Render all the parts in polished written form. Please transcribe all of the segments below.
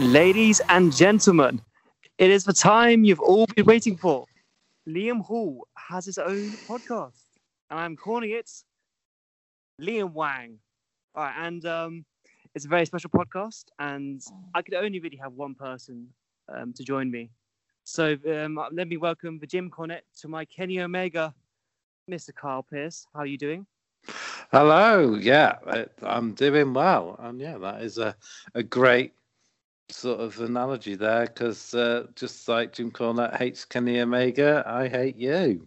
Ladies and gentlemen, it is the time you've all been waiting for. Liam Hall has his own podcast, and I'm calling it Liam Wang. All right, and it's a very special podcast, and I could only really have one person to join me. So let me welcome the Jim Cornette to my Kenny Omega, Mr. Kyle Pearce. How are you doing? Hello. Yeah, I'm doing well. And yeah, that is a great sort of analogy there, because just like Jim Cornette hates Kenny Omega, I hate you.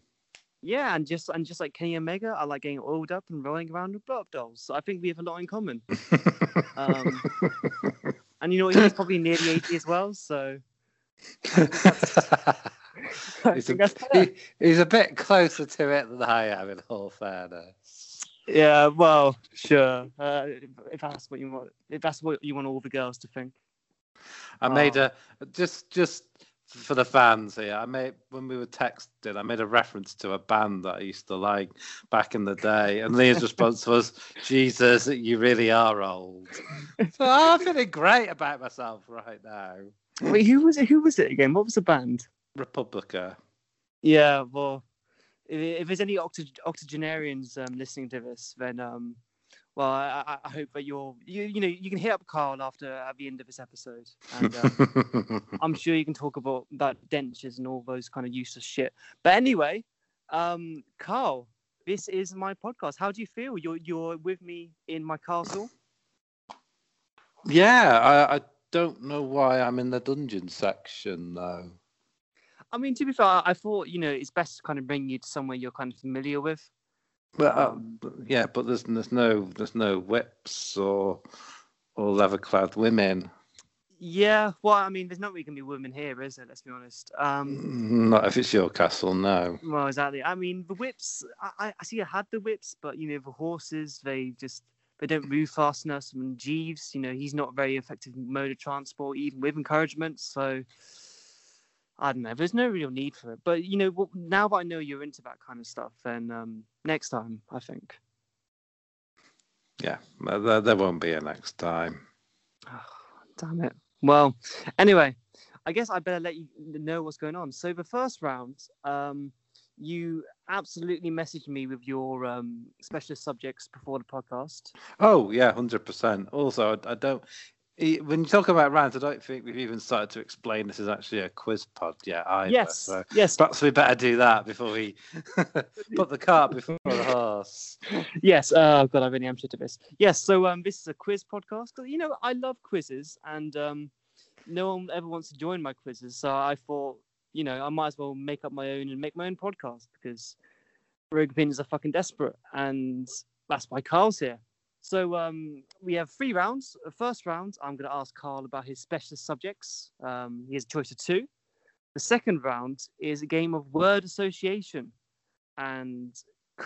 Yeah, and just like Kenny Omega, I like getting oiled up and rolling around with blow-up dolls. So I think we have a lot in common. And you know, he's probably nearly 80 as well, so... he's a bit closer to it than I am, in all fairness. Yeah, well, sure. If that's what you want all the girls to think. I made for the fans here, when we were texting, I made a reference to a band that I used to like back in the day, and Liam's response was, Jesus, you really are old. So I'm feeling great about myself right now. Wait, who was it again? What was the band? Republica. Yeah, well, if there's any octogenarians listening to this, then well, I hope that you can hit up Carl at the end of this episode. And I'm sure you can talk about dentures and all those kind of useless shit. But anyway, Carl, this is my podcast. How do you feel? You're with me in my castle? Yeah, I don't know why I'm in the dungeon section, though. I mean, to be fair, I thought, you know, it's best to kind of bring you to somewhere you're kind of familiar with. Well, yeah, but there's no whips or leather-clad women. Yeah, well, I mean, there's not really going to be women here, is there? Let's be honest. Not if it's your castle, no. Well, exactly. I mean, the whips. I see. I had the whips, but you know, the horses. They don't move fast enough. And Jeeves, you know, he's not a very effective mode of transport, even with encouragement. So. I don't know. There's no real need for it. But, you know, now that I know you're into that kind of stuff, then next time, I think. Yeah, there won't be a next time. Oh, damn it. Well, anyway, I guess I better let you know what's going on. So the first round, you absolutely messaged me with your specialist subjects before the podcast. Oh, yeah, 100%. Also, I don't... When you talk about rounds, I don't think we've even started to explain this is actually a quiz pod yet either. Yes, so yes. Perhaps we better do that before we put the cart before the horse. Yes. Oh, God, I really am shit at this. Yes, so this is a quiz podcast. 'Cause, you know, I love quizzes, and no one ever wants to join my quizzes. So I thought, you know, I might as well make up my own and make my own podcast, because Rogue Opinions are fucking desperate. And that's why Carl's here. So we have three rounds. The first round, I'm going to ask Carl about his specialist subjects. He has a choice of two. The second round is a game of word association. And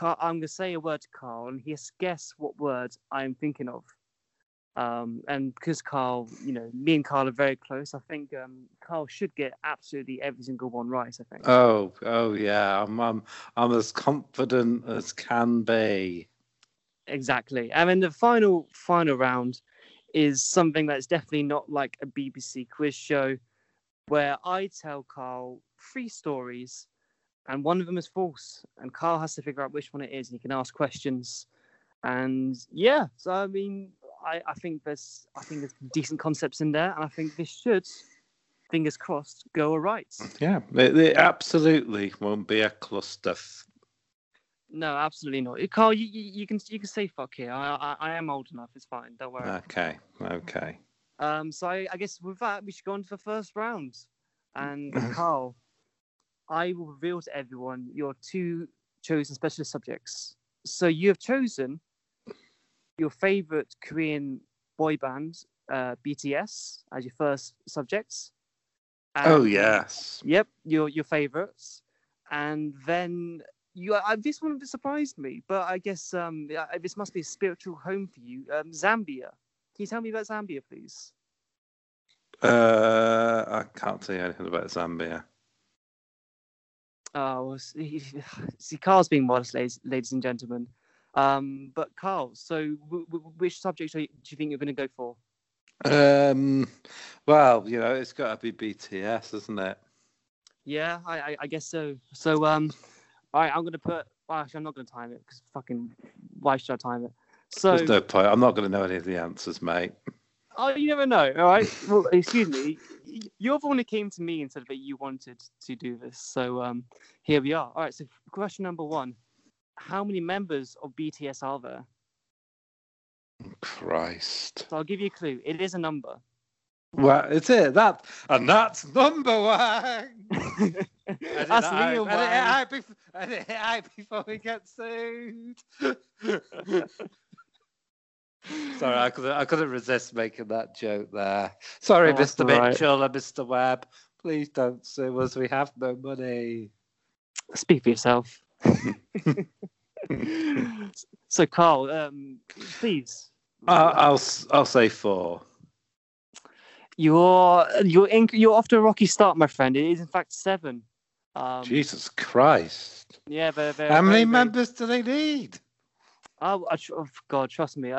I'm going to say a word to Carl, and he has to guess what word I'm thinking of. And because Carl, you know, me and Carl are very close, I think Carl should get absolutely every single one right, I think. Oh yeah. I'm as confident as can be. Exactly. And then the final round is something that's definitely not like a BBC quiz show, where I tell Carl three stories and one of them is false, and Carl has to figure out which one it is, and he can ask questions. And yeah, so I mean, I think there's decent concepts in there, and I think this should, fingers crossed, go all right. Yeah, it absolutely won't be a clusterf. No, absolutely not. Carl, you can say fuck here. I am old enough. It's fine. Don't worry. Okay. So I guess with that, we should go on to the first round. And Carl, I will reveal to everyone your two chosen specialist subjects. So you have chosen your favorite Korean boy band, BTS, as your first subjects. And, oh yes. Yep, your favorites, and then. This one surprised me, but I guess this must be a spiritual home for you. Zambia. Can you tell me about Zambia, please? I can't tell you anything about Zambia. Oh, well, see, Carl's being modest, ladies and gentlemen. But Carl, so which subject do you think you're going to go for? Well, you know, it's got to be BTS, isn't it? Yeah, I guess so. So, all right, I'm going to put... Well, actually, I'm not going to time it, because fucking... Why should I time it? So, there's no point. I'm not going to know any of the answers, mate. Oh, you never know, all right? Well, excuse me. You're the one who came to me and said that you wanted to do this. So, here we are. All right, so question number one. How many members of BTS are there? Christ. So I'll give you a clue. It is a number. Well, it's it. That, and that's number one. That's Liam Wang. Edit it out before we get sued. Sorry, I couldn't resist making that joke there. Sorry, Mr. Mitchell and Mr. Webb. Please don't sue us. We have no money. Speak for yourself. So, Carl, please. I'll say four. You're off to a rocky start, my friend. It is in fact seven. Jesus Christ! Yeah, they're how many members do they need? Oh God, trust me.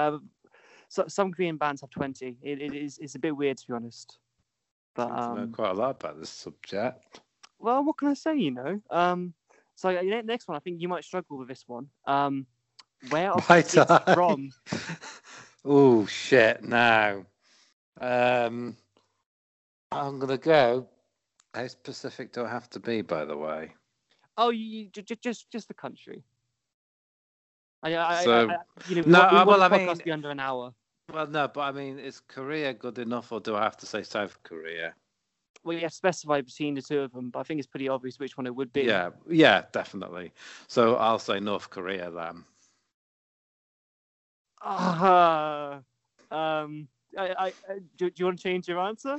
So, some Korean bands have 20. It's a bit weird, to be honest. But I know quite a lot about this subject. Well, what can I say? You know. So next one, I think you might struggle with this one. Where are they from? Oh shit! Now. I'm going to go. How specific do I have to be, by the way? Oh, just the country. I mean, be under an hour. Well, no, but I mean, is Korea good enough, or do I have to say South Korea? Well, you have to specify between the two of them, but I think it's pretty obvious which one it would be. Yeah, definitely. So I'll say North Korea then. Do you want to change your answer?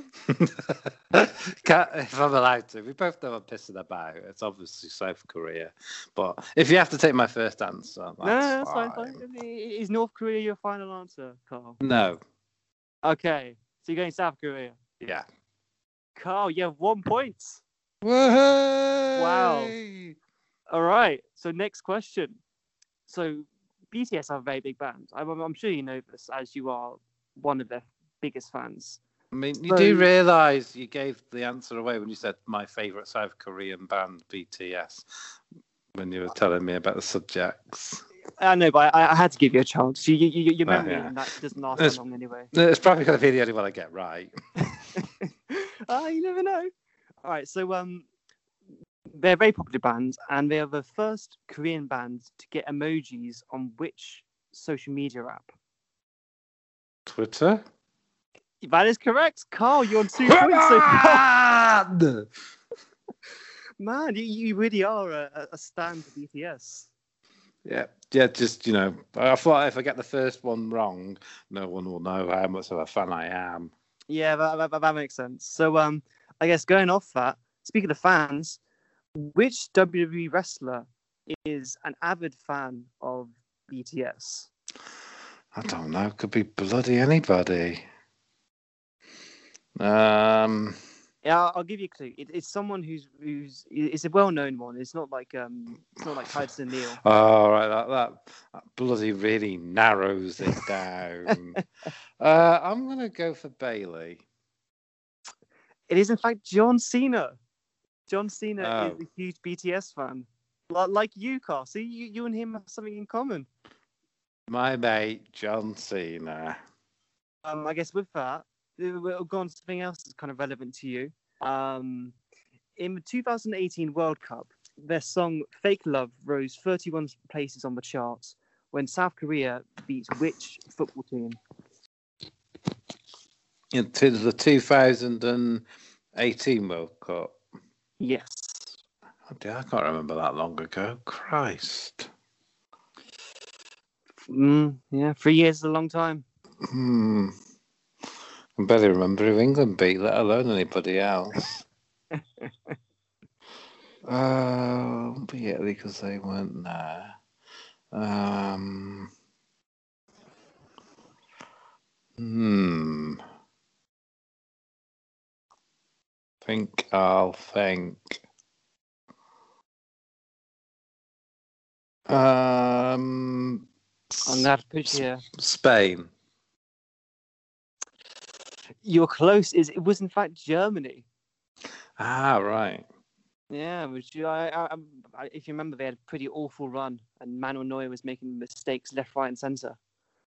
If I'm allowed to. We both know I'm pissing about. It's obviously South Korea. But if you have to take my first answer, that's fine. Is North Korea your final answer, Carl? No. Okay. So you're going South Korea? Yeah. Carl, you have 1 point. Woohoo! Wow. All right. So next question. So BTS are a very big band. I'm sure you know this, as you are one of their biggest fans. I mean, you do realise you gave the answer away when you said my favourite South Korean band, BTS, when you were telling me about the subjects. I know, but I had to give you a chance. Your memory and that doesn't last that long anyway. It's probably going to be the only one I get right. You never know. All right, so they're a very popular band, and they are the first Korean band to get emojis on which social media app? Twitter. That is correct, Carl. You're on 2 points so far. Man, you really are a stan for BTS. Yeah. Just you know, I thought if I get the first one wrong, no one will know how much of a fan I am. Yeah, that makes sense. So, I guess going off that, speaking of fans, which WWE wrestler is an avid fan of BTS? I don't know. It could be bloody anybody. Yeah, I'll give you a clue. It's someone who's. It's a well-known one. It's not like Tyson Neal. Oh right, that bloody really narrows it down. I'm gonna go for Bailey. It is in fact John Cena. John Cena is a huge BTS fan, like you, Carl. See, you and him have something in common. My mate, John Cena. I guess with that, we'll go on to something else that's kind of relevant to you. In the 2018 World Cup, their song Fake Love rose 31 places on the charts when South Korea beat which football team? Into the 2018 World Cup? Yes. Oh dear, I can't remember that long ago. Christ. 3 years is a long time. I barely remember who England beat, let alone anybody else. Be Italy because they weren't there. I'll think. I'm going to have to put you here. Spain. you're close. It was in fact Germany. Ah, right. Yeah, which if you remember, they had a pretty awful run, and Manuel Neuer was making mistakes left, right, and centre.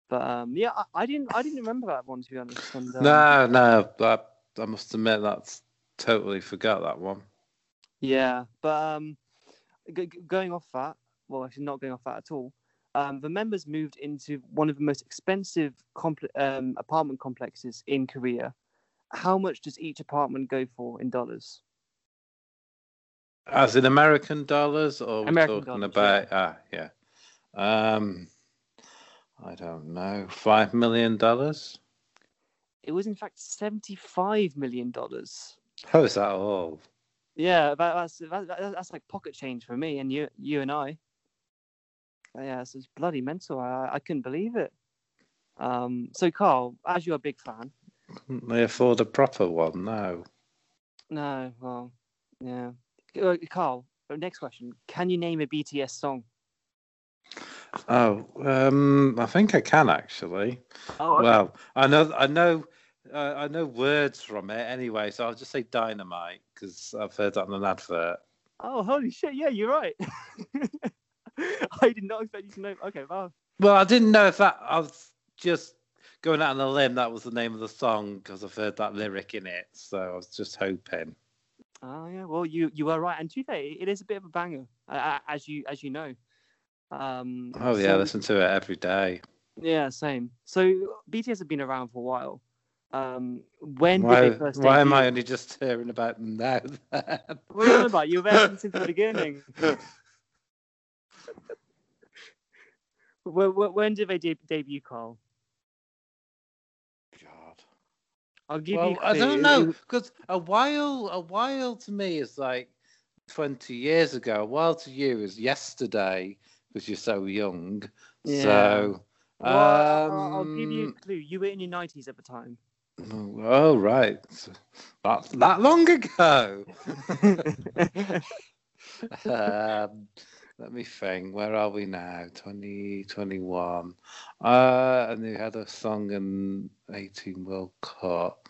But I didn't remember that one, to be honest. And, I must admit that's totally forgot that one. Yeah, but going off that, well, actually not going off that at all. The members moved into one of the most expensive apartment complexes in Korea. How much does each apartment go for in dollars? As in American dollars, or American we're talking dollars, about? Yeah. I don't know. $5 million. It was in fact $75 million. How is that all? Yeah, that's like pocket change for me and you and I. Yeah, this is bloody mental. I couldn't believe it. So, Carl, as you're a big fan, couldn't they afford a proper one? No. No. Well, yeah. Carl, next question. Can you name a BTS song? Oh, I think I can actually. Oh, okay. Well, I know words from it anyway, so I'll just say Dynamite because I've heard that on an advert. Oh, holy shit! Yeah, you're right. I did not expect you to know. Okay, wow. Well, I didn't know if that. I was just going out on a limb. That was the name of the song because I've heard that lyric in it. So I was just hoping. Oh yeah. Well, you were right, and to say it is a bit of a banger, as you know. I listen to it every day. Yeah, same. So BTS have been around for a while. Why am I only just hearing about them now? Remember, you were there since the beginning. When did they debut, Carl? God, I'll give you. I don't know, because a while to me is like 20 years ago. A while to you is yesterday, because you're so young. Yeah. So, I'll give you a clue. You were in your 90s at the time. Oh right, that long ago. Let me think. Where are we now? 2021. And they had a song in 18 World Cup.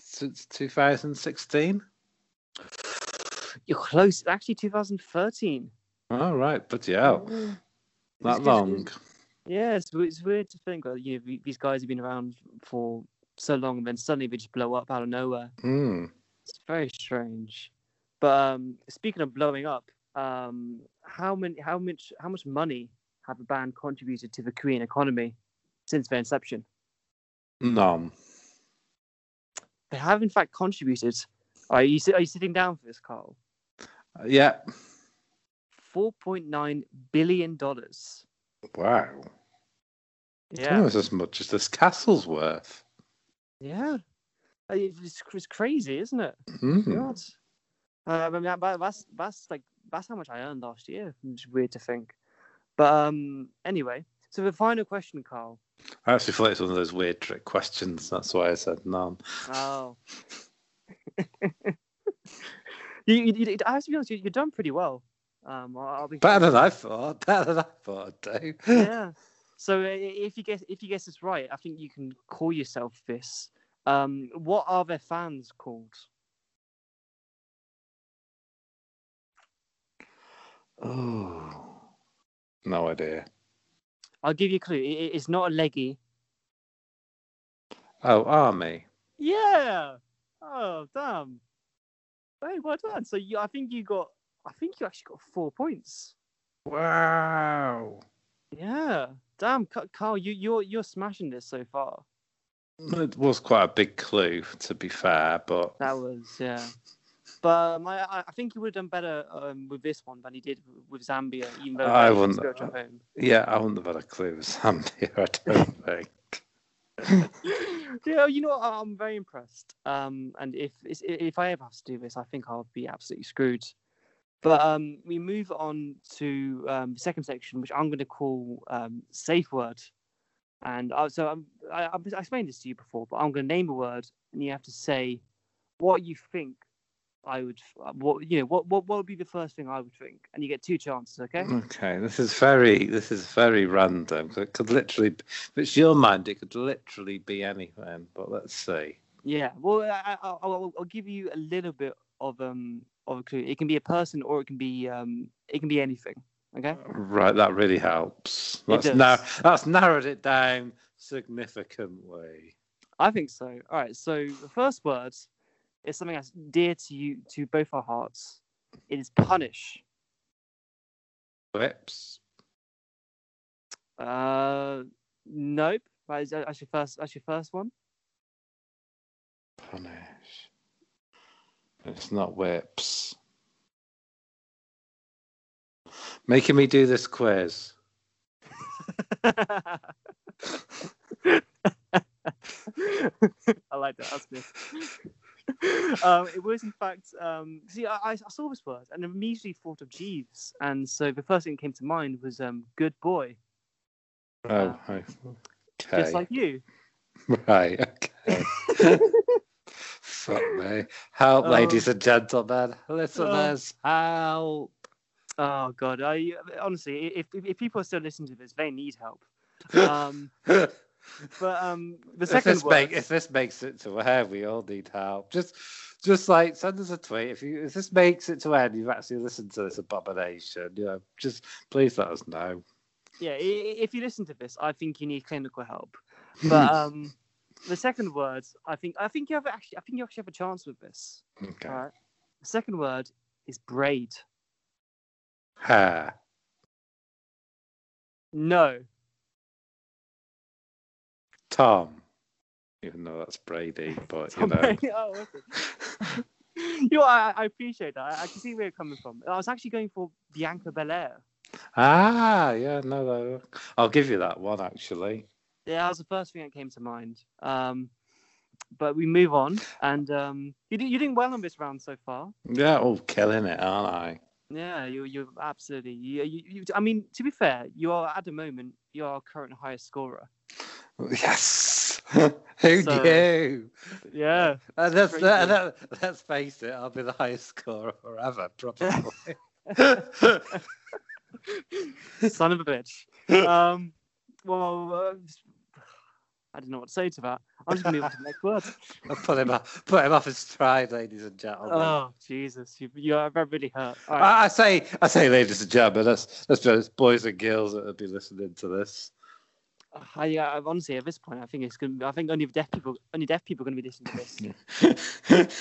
Since 2016? You're close. Actually, 2013. Oh, right. But yeah, that long. Yeah, it's weird to think that these guys have been around for so long and then suddenly they just blow up out of nowhere. Mm. It's very strange. But speaking of blowing up, how much money have a band contributed to the Korean economy since their inception? None. They have in fact contributed. Are you sitting down for this, Carl? Yeah. $4.9 billion. Wow. Yeah. It's as much as this castle's worth. Yeah. It's crazy, isn't it? Mm-hmm. God. I mean, that's how much I earned last year. It's weird to think. But anyway, so the final question, Carl. I actually feel like it's one of those weird trick questions. That's why I said none. Oh. I have to be honest, you've done pretty well. Better than I thought I'd do. Yeah. So if you guess this right, I think you can call yourself this. What are their fans called? Oh, no idea. I'll give you a clue. It's not a leggy. Oh, army. Yeah. Oh, damn. Hey, well done. So I think you actually got 4 points. Wow. Yeah. Damn, Carl, you're smashing this so far. It was quite a big clue, to be fair, but that was, yeah. But I think he would have done better with this one than he did with Zambia, even though I wouldn't. Home. Yeah, I wouldn't have had a clue with Zambia, I don't think. Yeah, you know, I'm very impressed. And if I ever have to do this, I think I'll be absolutely screwed. But we move on to the second section, which I'm going to call Safe Word. And I explained this to you before, but I'm going to name a word, and you have to say what you think I would, what would be the first thing I would think? And you get two chances, okay? Okay, this is very random. It could literally, if it's your mind, it could literally be anything. But let's see. Yeah, well, I'll give you a little bit of a clue. It can be a person, or it can be anything. Okay. Right, that really helps. That's narrowed it down significantly. I think so. All right. So the first word is something that's dear to you, to both our hearts. It is punish. Whips. Nope. That's your first one. Punish. It's not whips. Making me do this quiz. I like that. That's good. It was, in fact, I saw this word and immediately thought of Jeeves, and so the first thing that came to mind was "good boy." Oh, okay. Just like you. Right. Okay. Fuck me! Help, ladies and gentlemen, listeners, help! Oh God! I honestly, if people are still listening to this, they need help. But the second if this makes it to air, we all need help. Just like send us a tweet if this makes it to air and you've actually listened to this abomination. You know, just please let us know. Yeah, if you listen to this, I think you need clinical help. But the second word, I think you actually have a chance with this. Okay. All right. The second word is braid. Hair. No. Tom, even though that's Brady, but you know. Oh, okay. I appreciate that. I can see where you're coming from. I was actually going for Bianca Belair. Ah, yeah, no, I'll give you that one actually. Yeah, that was the first thing that came to mind. But we move on, and you're doing well on this round so far. Yeah, killing it, aren't I? Yeah, you're absolutely. You. I mean, to be fair, you are at the moment you are our current highest scorer. Yes. Who knew? Yeah. Let's face it, I'll be the highest scorer forever, probably. Son of a bitch. I don't know what to say to that. I'm just going to move on to the next word. I'll put him off his stride, ladies and gentlemen. Oh, Jesus. You are really hurt. Right. I say, ladies and gentlemen, let's be honest, boys and girls that will be listening to this. I honestly, at this point, I think only deaf people are going to be listening to this.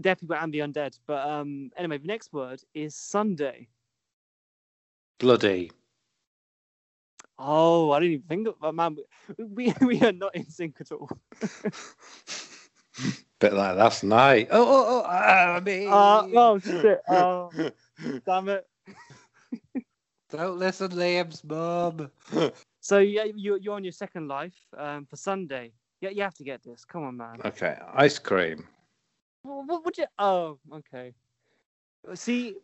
Deaf people and the undead. But anyway, the next word is Sunday. Bloody. Oh, I didn't even think of, man. We are not in sync at all. Bit like last night. Oh, I mean. Oh shit! Oh, damn it. Don't listen, Liam's mum. So yeah, you're on your second life for Sunday. Yeah, you have to get this. Come on, man. Okay, ice cream. What would you? Oh, okay. See,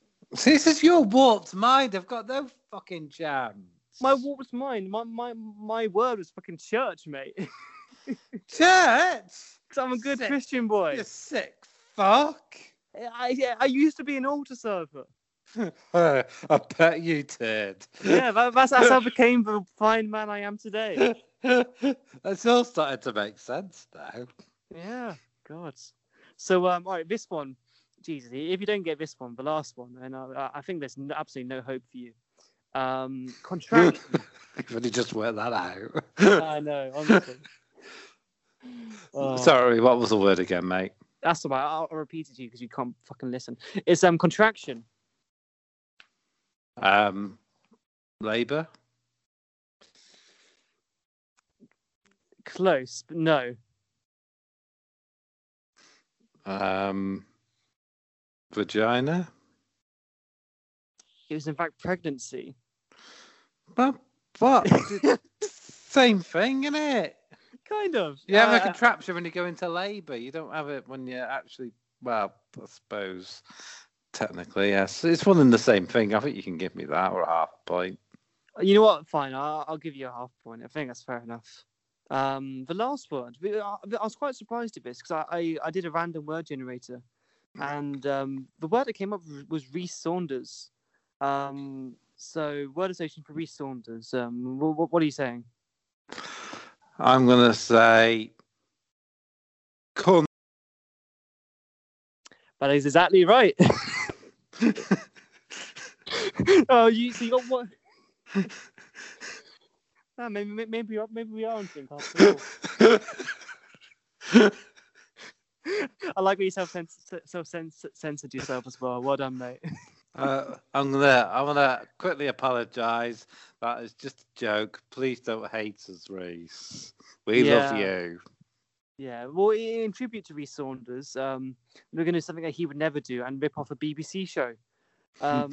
this is your warped mind. I've got no fucking jam. My warped mind. My word was fucking church, mate. Church. Because I'm a good sick Christian boy. You sick fuck. I used to be an altar server. I bet you did. Yeah, that's how I became the fine man I am today. That's all started to make sense now. Yeah, God. So, all right, this one, Jesus, if you don't get this one, the last one, then I think there's absolutely no hope for you. Contraction. You've only just worked that out. I know, honestly. Sorry, what was the word again, mate? That's all right. I'll repeat it to you because you can't fucking listen. It's contraction. Labour. Close, but no. Vagina. It was in fact pregnancy. But same thing, isn't it? Kind of. You have a contraption when you go into labour. You don't have it when you're actually. Well, I suppose. Technically, yes. It's one and the same thing. I think you can give me that or a half point. You know what? Fine. I'll give you a half point. I think that's fair enough. The last word, I was quite surprised at this because I did a random word generator, and the word that came up was Rhys Saunders. So word association for Rhys Saunders. What are you saying? I'm going to say con. That is exactly right. Oh, so you got one. Ah, maybe we are on sync after all. I like when you self-censored yourself as well. Well done, mate. I'm gonna quickly apologise. That is just a joke. Please don't hate us, Rhys. We love you. Yeah. Well, in tribute to Rhys Saunders, we're gonna do something that he would never do and rip off a BBC show. So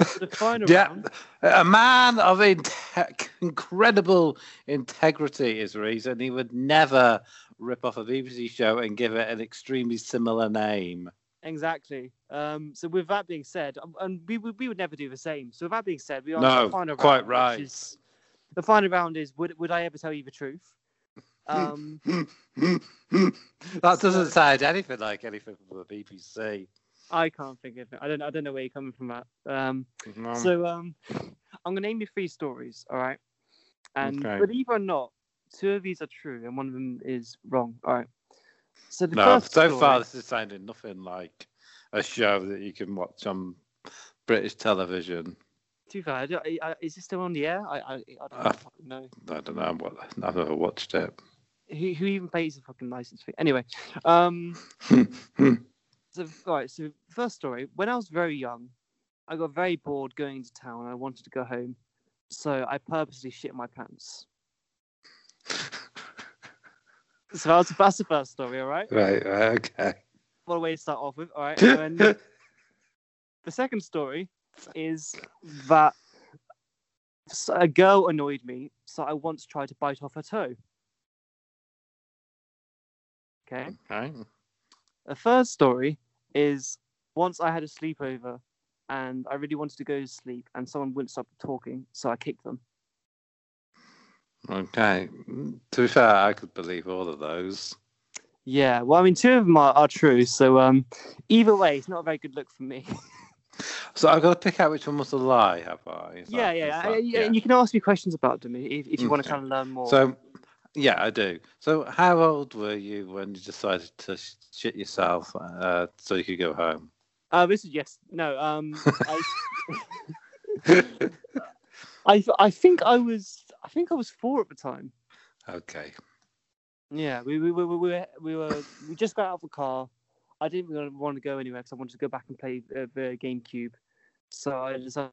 for the final round, a man of incredible integrity is Rhys, and he would never rip off a BBC show and give it an extremely similar name. Exactly. So with that being said, and we would never do the same. So with that being said, we are to the final round. Quite right. The final round is would I ever tell you the truth? That doesn't sound anything like anything from the BBC. I can't think of it. I don't know where you're coming from that. So I'm gonna name you three stories, all right? And believe it or not, two of these are true and one of them is wrong. All right. So far this is sounding nothing like a show that you can watch on British television. Too far. Is this still on the air? I don't know. I don't know. I've never watched it. Who even pays the fucking license fee? Anyway. So first story. When I was very young, I got very bored going to town. I wanted to go home, so I purposely shit my pants. So that's the first story, all right? Right, okay. What a way to start off with, all right? And the second story is that a girl annoyed me, so I once tried to bite off her toe. Okay. The third story is once I had a sleepover, and I really wanted to go to sleep, and someone wouldn't stop talking, so I kicked them. Okay. To be fair, I could believe all of those. Yeah, well, I mean, two of them are true, so either way, it's not a very good look for me. So I've got to pick out which one was a lie, have I? Yeah. And you can ask me questions about them if you want to kind of learn more. So, yeah, I do. So how old were you when you decided to shit yourself so you could go home? I think I was 4 at the time. Okay. Yeah, we just got out of the car. I didn't really want to go anywhere because I wanted to go back and play the GameCube. So I decided.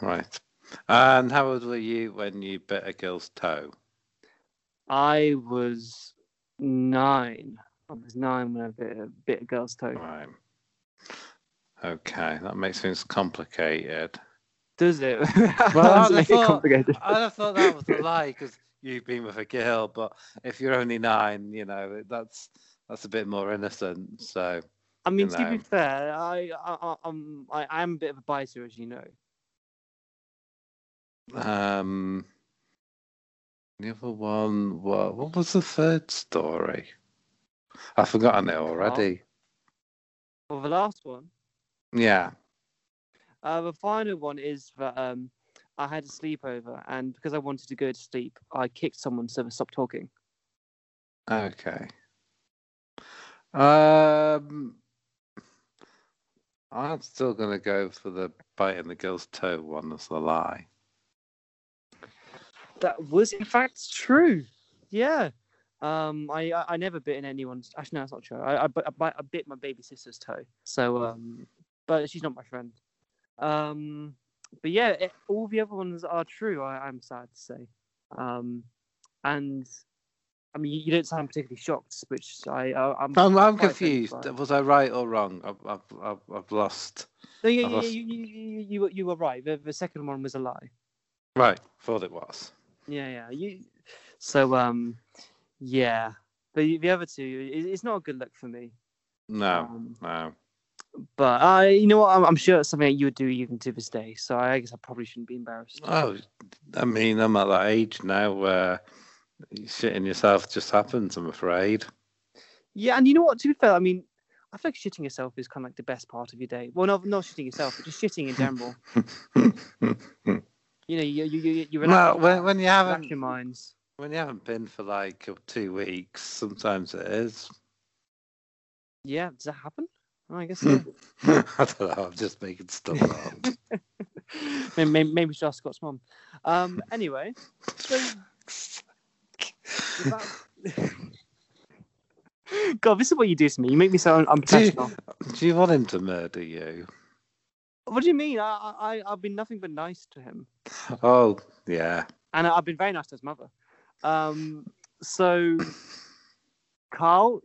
Right. And how old were you when you bit a girl's toe? I was 9. I was 9 when I bit a girl's toe. Right. Okay, that makes things complicated. Does it? Well, I thought that was a lie because you've been with a girl, but if you're only 9, you know, that's a bit more innocent. So, I mean, to be fair, I am a bit of a biter, as you know. The other one, what was the third story? I've forgotten it already. Well, the last one. Yeah. The final one is that I had a sleepover, and because I wanted to go to sleep, I kicked someone so they stopped talking. Okay. I'm still going to go for the biting the girl's toe one as the lie. That was, in fact, true. Yeah. I never bitten anyone's... Actually, no, that's not true. I bit my baby sister's toe. So, but she's not my friend. But yeah, all the other ones are true, I'm sad to say. And I mean, you don't sound particularly shocked, which I'm confused. Was I right or wrong? I've lost. No, you were right. The second one was a lie. Right, thought it was. Yeah. But the other two, it's not a good look for me. No. But you know what? I'm sure it's something that you would do even to this day. So I guess I probably shouldn't be embarrassed. Oh, I mean, I'm at that age now where shitting yourself just happens, I'm afraid. Yeah, and you know what? To be fair, I mean, I feel like shitting yourself is kind of like the best part of your day. Well, not shitting yourself, but just shitting in general. You know, you relax. Well, when you haven't, relax your minds. When you haven't been for like 2 weeks, sometimes it is. Yeah, does that happen? Well, I guess so. I don't know, I'm just making stuff up. Maybe we should ask Scott's mum. Anyway, so... God, this is what you do to me. You make me sound unprofessional. Do you want him to murder you? What do you mean? I've been nothing but nice to him. Oh, yeah. And I've been very nice to his mother. So... Kyle,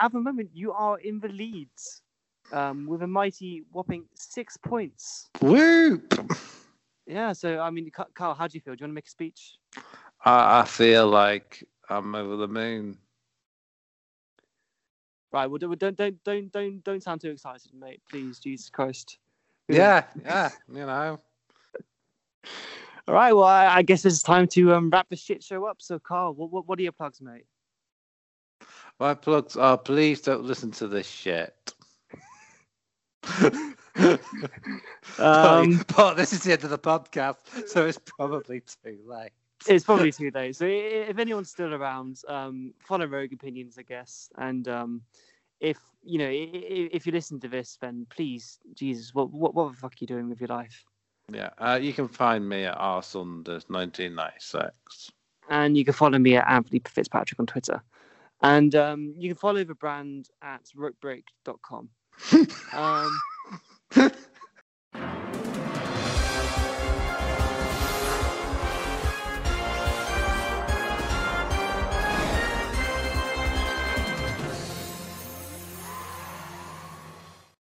at the moment, you are in the lead with a mighty whopping 6 points. Whoop! Yeah, so, I mean, Kyle, how do you feel? Do you want to make a speech? I feel like I'm over the moon. Right, well, don't sound too excited, mate. Please, Jesus Christ. Yeah, you know. All right, well, I guess it's time to wrap this shit show up. So, Kyle, what are your plugs, mate? My plugs are, please don't listen to this shit. But this is the end of the podcast, so it's probably too late. It's probably too late. So if anyone's still around, follow Rogue Opinions, I guess. And if you know, if you listen to this, then please, Jesus, what the fuck are you doing with your life? Yeah, you can find me at rsunders1996, and you can follow me at Anthony Fitzpatrick on Twitter. And you can follow the brand at ropebreak.com.